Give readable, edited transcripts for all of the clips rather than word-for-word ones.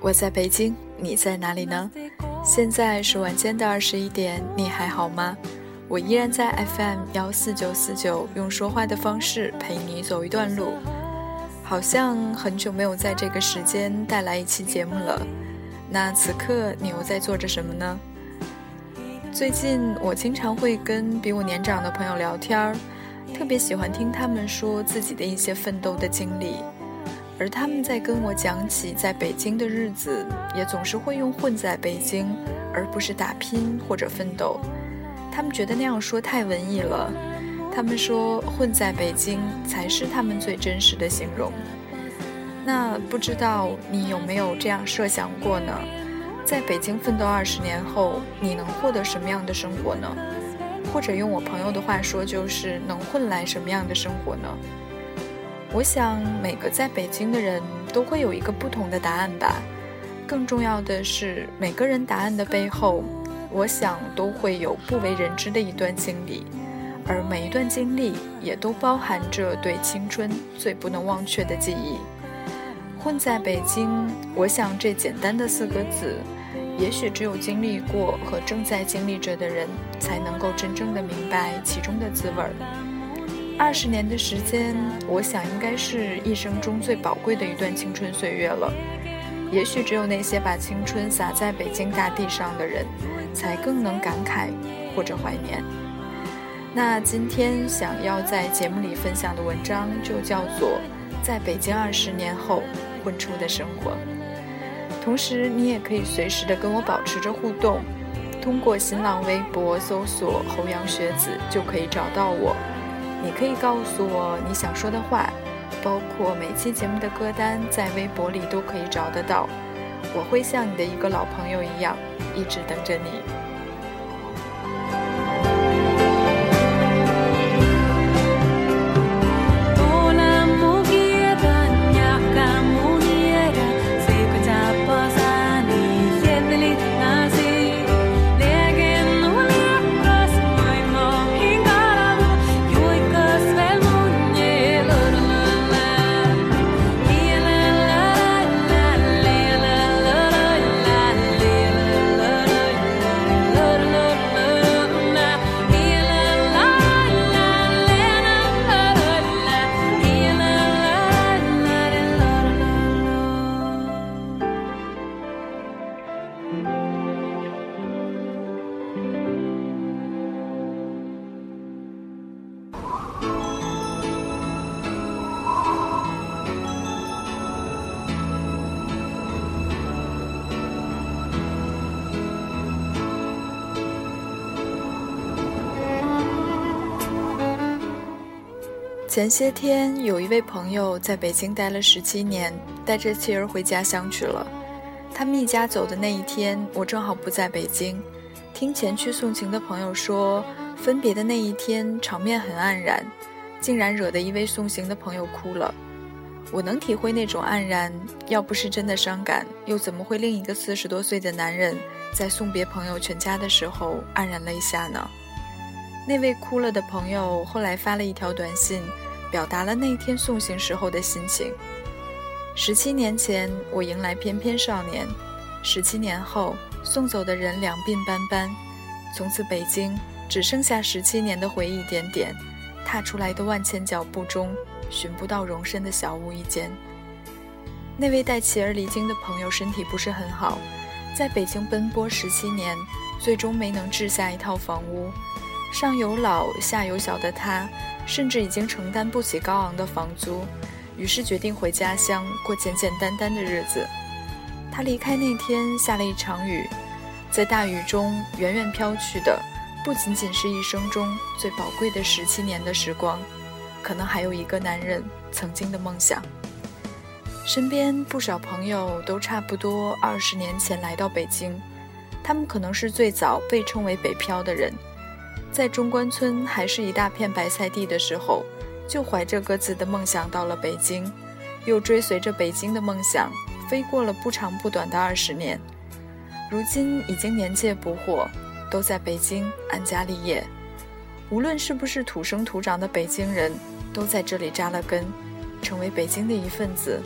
我在北京，你在哪里呢？现在是晚间的21点，你还好吗？我依然在 FM14949，用说话的方式陪你走一段路。好像很久没有在这个时间带来一期节目了，那此刻你又在做着什么呢？最近我经常会跟比我年长的朋友聊天，特别喜欢听他们说自己的一些奋斗的经历，而他们在跟我讲起在北京的日子，也总是会用混在北京，而不是打拼或者奋斗。他们觉得那样说太文艺了，他们说混在北京才是他们最真实的形容。那不知道你有没有这样设想过呢？在北京奋斗20年后，你能获得什么样的生活呢？或者用我朋友的话说，就是能混来什么样的生活呢？我想每个在北京的人都会有一个不同的答案吧。更重要的是，每个人答案的背后，我想都会有不为人知的一段经历，而每一段经历也都包含着对青春最不能忘却的记忆。混在北京，我想这简单的4个字，也许只有经历过和正在经历着的人才能够真正的明白其中的滋味。20年的时间，我想应该是一生中最宝贵的一段青春岁月了。也许只有那些把青春洒在北京大地上的人，才更能感慨或者怀念。那今天想要在节目里分享的文章就叫做《在北京20年后混出的生活》。同时你也可以随时的跟我保持着互动，通过新浪微博搜索侯阳学子就可以找到我。你可以告诉我你想说的话，包括每期节目的歌单在微博里都可以找得到。我会像你的一个老朋友一样，一直等着你。前些天有一位朋友在北京待了17年，带着妻儿回家乡去了。他们一家走的那一天，我正好不在北京。听前去送情的朋友说，分别的那一天场面很黯然，竟然惹得一位送行的朋友哭了。我能体会那种黯然，要不是真的伤感，又怎么会令一个40多岁的男人在送别朋友全家的时候黯然泪下呢？那位哭了的朋友后来发了一条短信，表达了那天送行时候的心情。17年前，我迎来翩翩少年；17年后，送走的人两鬓斑斑。从此，北京只剩下17年的回忆点点，踏出来的万千脚步中，寻不到容身的小屋一间。那位带妻儿离京的朋友身体不是很好，在北京奔波17年，最终没能置下一套房屋。上有老下有小的他，甚至已经承担不起高昂的房租，于是决定回家乡过简简单单的日子。他离开那天下了一场雨，在大雨中远远飘去的不仅仅是一生中最宝贵的17年的时光，可能还有一个男人曾经的梦想。身边不少朋友都差不多20年前来到北京，他们可能是最早被称为北漂的人。在中关村还是一大片白菜地的时候，就怀着各自的梦想到了北京，又追随着北京的梦想飞过了不长不短的20年，如今已经年届不惑，都在北京安家立业。无论是不是土生土长的北京人，都在这里扎了根，成为北京的一份子。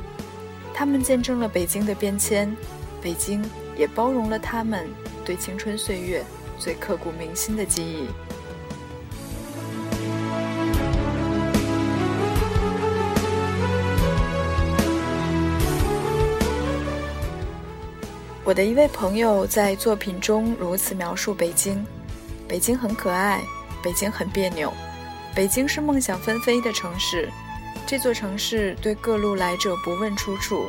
他们见证了北京的变迁，北京也包容了他们对青春岁月最刻骨铭心的记忆。我的一位朋友在作品中如此描述北京：北京很可爱，北京很别扭，北京是梦想纷飞的城市，这座城市对各路来者不问出处，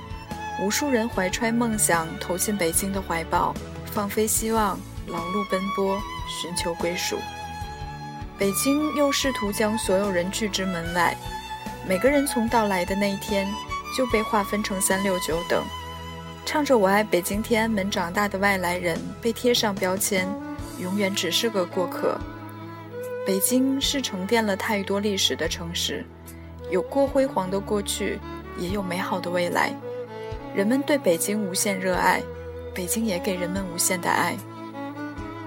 无数人怀揣梦想投进北京的怀抱，放飞希望，劳碌奔波，寻求归属。北京又试图将所有人拒之门外，每个人从到来的那一天就被划分成369等，唱着我爱北京天安门长大的外来人被贴上标签，永远只是个过客。北京是沉淀了太多历史的城市，有过辉煌的过去，也有美好的未来。人们对北京无限热爱，北京也给人们无限的爱。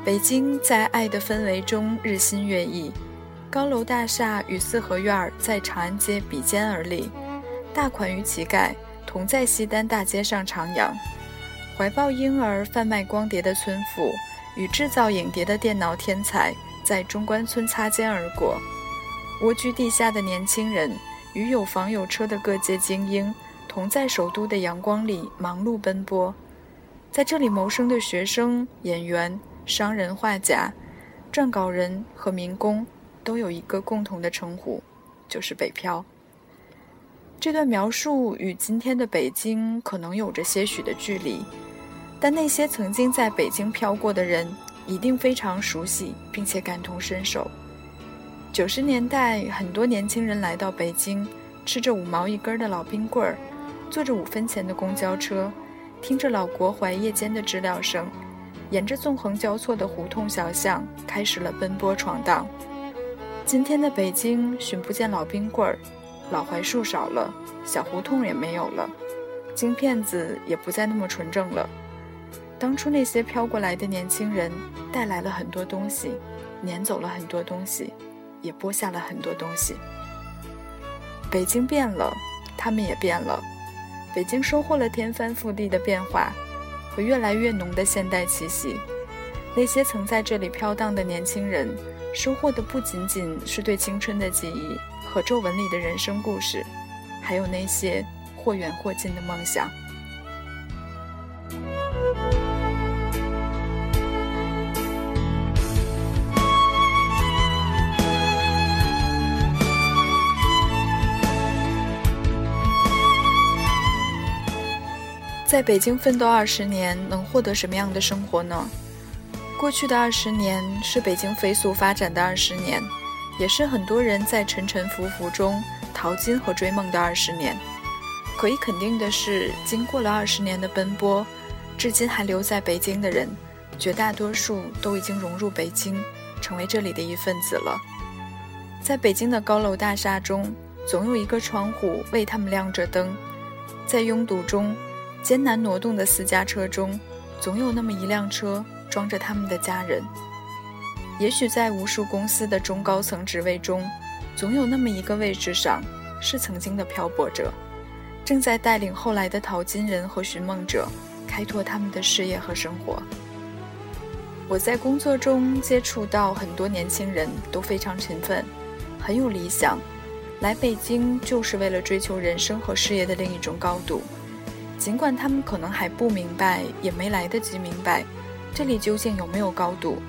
北京在爱的氛围中日新月异，高楼大厦与四合院在长安街比肩而立，大款与乞丐同在西单大街上徜徉，怀抱婴儿贩卖光碟的村妇与制造影碟的电脑天才在中关村擦肩而过，蜗居地下的年轻人与有房有车的各界精英同在首都的阳光里忙碌奔波，在这里谋生的学生、演员、商人、画家、撰稿人和民工都有一个共同的称呼，就是北漂。这段描述与今天的北京可能有着些许的距离，但那些曾经在北京漂过的人一定非常熟悉并且感同身受。90年代，很多年轻人来到北京，吃着5毛1根的老冰棍儿，坐着5分钱的公交车，听着老国怀夜间的知了声，沿着纵横交错的胡同小巷开始了奔波闯荡。今天的北京寻不见老冰棍儿，老槐树少了，小胡同也没有了，京片子也不再那么纯正了。当初那些飘过来的年轻人带来了很多东西，撵走了很多东西，也播下了很多东西。北京变了，他们也变了。北京收获了天翻覆地的变化和越来越浓的现代气息。那些曾在这里飘荡的年轻人收获的不仅仅是对青春的记忆和皱纹里的人生故事，还有那些或远或近的梦想。在北京奋斗20年，能获得什么样的生活呢？过去的20年是北京飞速发展的20年，也是很多人在沉沉浮浮中淘金和追梦的20年。可以肯定的是，经过了20年的奔波，至今还留在北京的人，绝大多数都已经融入北京，成为这里的一份子了。在北京的高楼大厦中，总有一个窗户为他们亮着灯，在拥堵中艰难挪动的私家车中，总有那么一辆车装着他们的家人。也许在无数公司的中高层职位中，总有那么一个位置上是曾经的漂泊者，正在带领后来的淘金人和寻梦者开拓他们的事业和生活。我在工作中接触到很多年轻人都非常勤奋，很有理想，来北京就是为了追求人生和事业的另一种高度。尽管他们可能还不明白，也没来得及明白这里究竟有没有高度，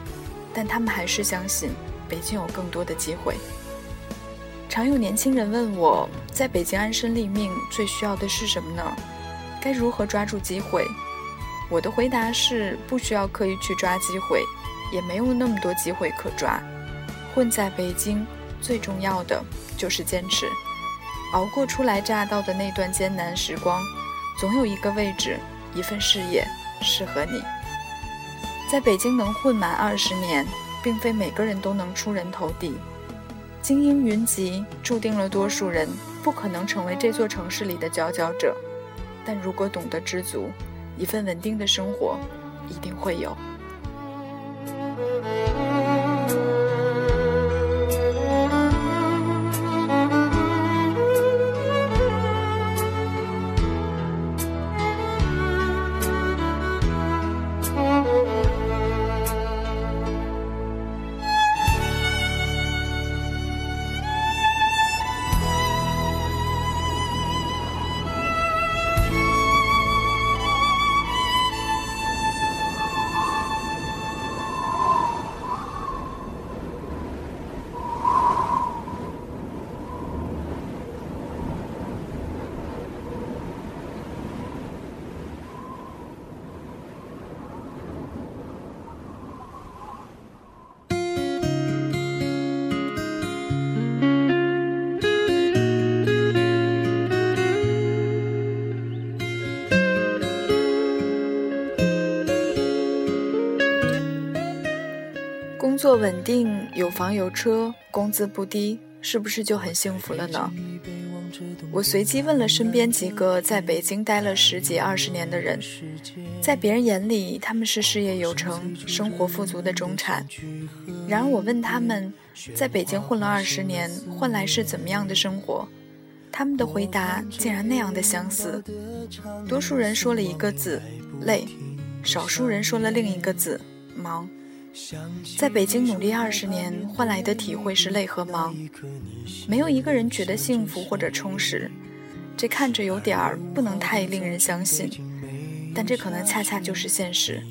但他们还是相信北京有更多的机会。常有年轻人问我，在北京安身立命最需要的是什么呢？该如何抓住机会？我的回答是，不需要刻意去抓机会，也没有那么多机会可抓。混在北京最重要的就是坚持，熬过初来乍到的那段艰难时光，总有一个位置，一份事业适合你。在北京能混满20年，并非每个人都能出人头地，精英云集注定了多数人不可能成为这座城市里的佼佼者，但如果懂得知足，一份稳定的生活一定会有。工作稳定，有房有车，工资不低，是不是就很幸福了呢？我随机问了身边几个在北京待了10几20年的人，在别人眼里他们是事业有成、生活富足的中产，然而我问他们在北京混了20年换来是怎么样的生活，他们的回答竟然那样的相似。多数人说了一个字，累，少数人说了另一个字，忙。在北京努力20年换来的体会是累和忙，没有一个人觉得幸福或者充实，这看着有点儿不能太令人相信，但这可能恰恰就是现实。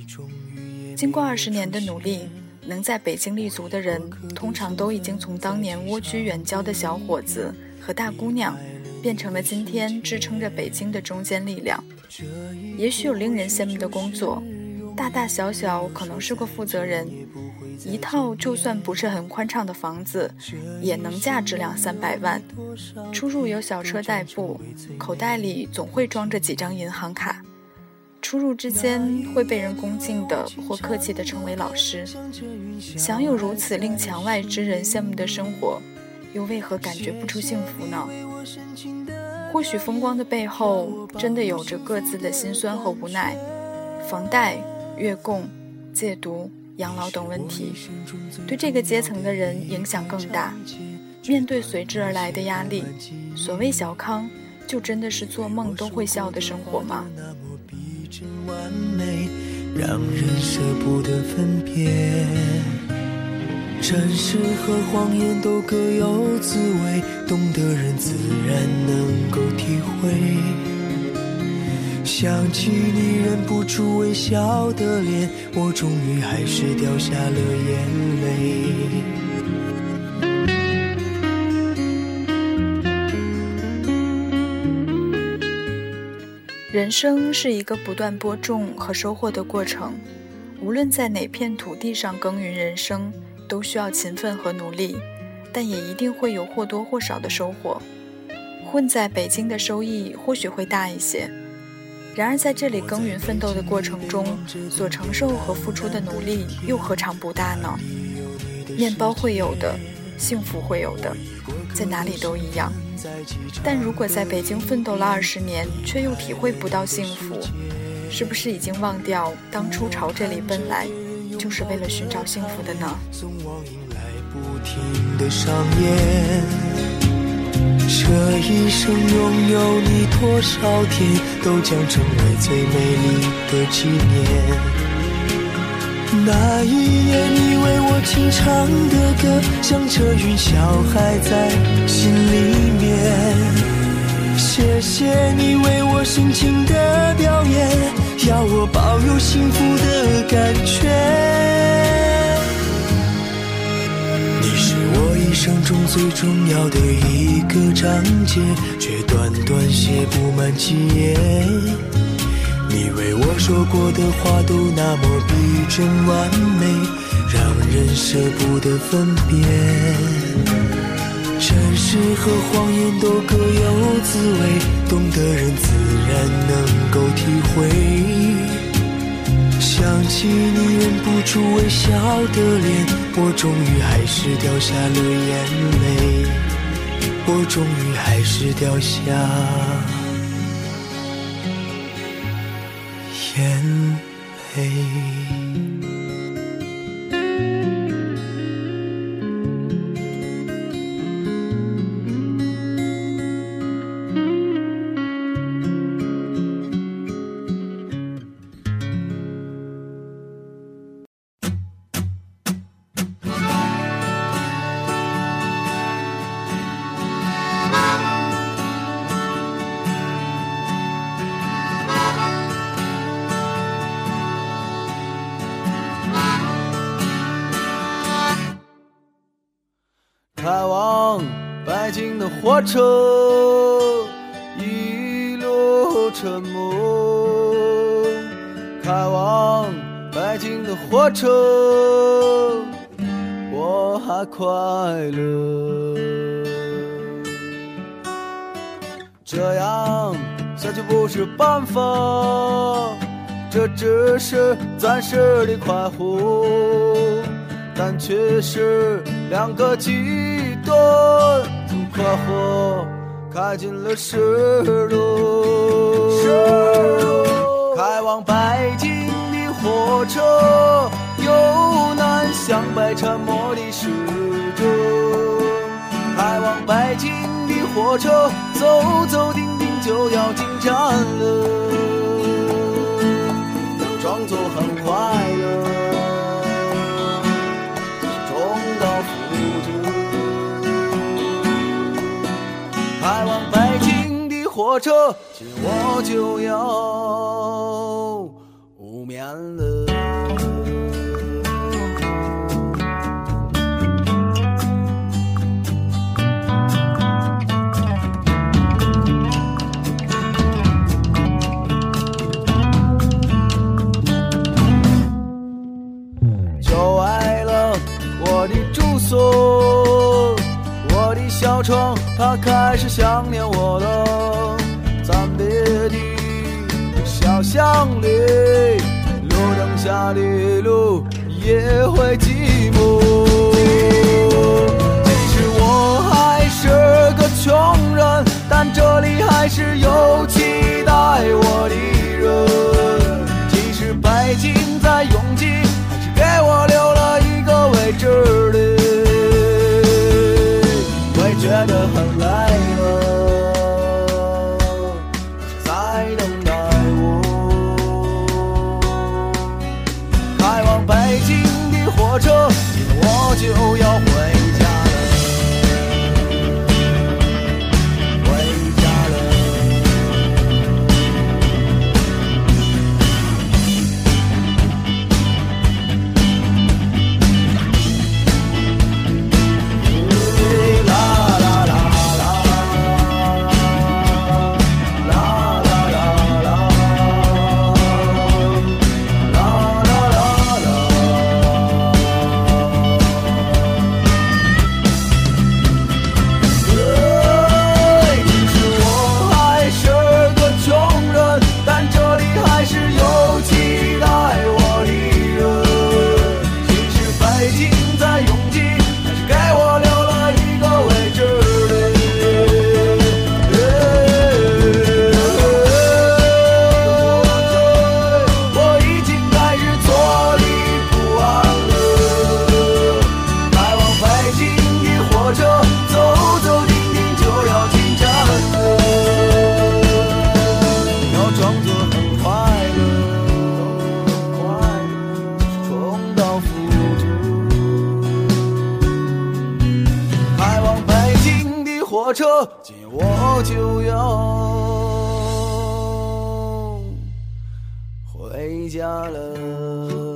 经过20年的努力，能在北京立足的人，通常都已经从当年蜗居远郊的小伙子和大姑娘，变成了今天支撑着北京的中坚力量。也许有令人羡慕的工作，大大小小可能是个负责人，一套就算不是很宽敞的房子也能价值200-300万，出入有小车代步，口袋里总会装着几张银行卡，出入之间会被人恭敬的或客气的称为老师。享有如此令墙外之人羡慕的生活，又为何感觉不出幸福呢？或许风光的背后真的有着各自的辛酸和无奈，房贷、月供、戒毒、养老等问题对这个阶层的人影响更大，面对随之而来的压力，所谓小康就真的是做梦都会笑的生活吗？让人舍不得分别，真实和谎言都各有滋味，懂得人自然能够体会。想起你忍不住微笑的脸，我终于还是掉下了眼泪。人生是一个不断播种和收获的过程，无论在哪片土地上耕耘人生，都需要勤奋和努力，但也一定会有或多或少的收获。混在北京的收益或许会大一些，然而在这里耕耘奋斗的过程中，所承受和付出的努力又何尝不大呢？面包会有的，幸福会有的，在哪里都一样。但如果在北京奋斗了20年，却又体会不到幸福，是不是已经忘掉当初朝这里奔来，就是为了寻找幸福的呢？这一生拥有你多少天，都将成为最美丽的纪念。那一夜你为我轻唱的歌，像这云霄还在心里面。谢谢你为我深情的表演，要我保有幸福的感觉。你是我一生中最重要的一个章节，却短短写不满几页。你为我说过的话都那么逼真完美，让人舍不得分别。真实和谎言都各有滋味，懂得人自然能够体会。想起你忍不住微笑的脸，我终于还是掉下了眼泪，我终于还是掉下眼泪。火车一路沉默，开往北京的火车，我还快乐。这样下去不是办法，这只是暂时的快活，但却是两个极端。快活开进了石路，开往北京的火车，由南向北沉默的时钟，开往北京的火车，走走停停就要进站了，要装作很快乐。开往北京的火车，今我就要无眠了。就为了我的住所，我的小床，他开始想念我了。暂别的小巷里，路灯下的路也会寂寞。即使我还是个穷人，但这里还是有期待我的人。即使北京在拥挤，还是给我留了一个位置的。觉得很累了，在等待我。开往北京的火车，今天我就要回家了，回家了。啦。回家了。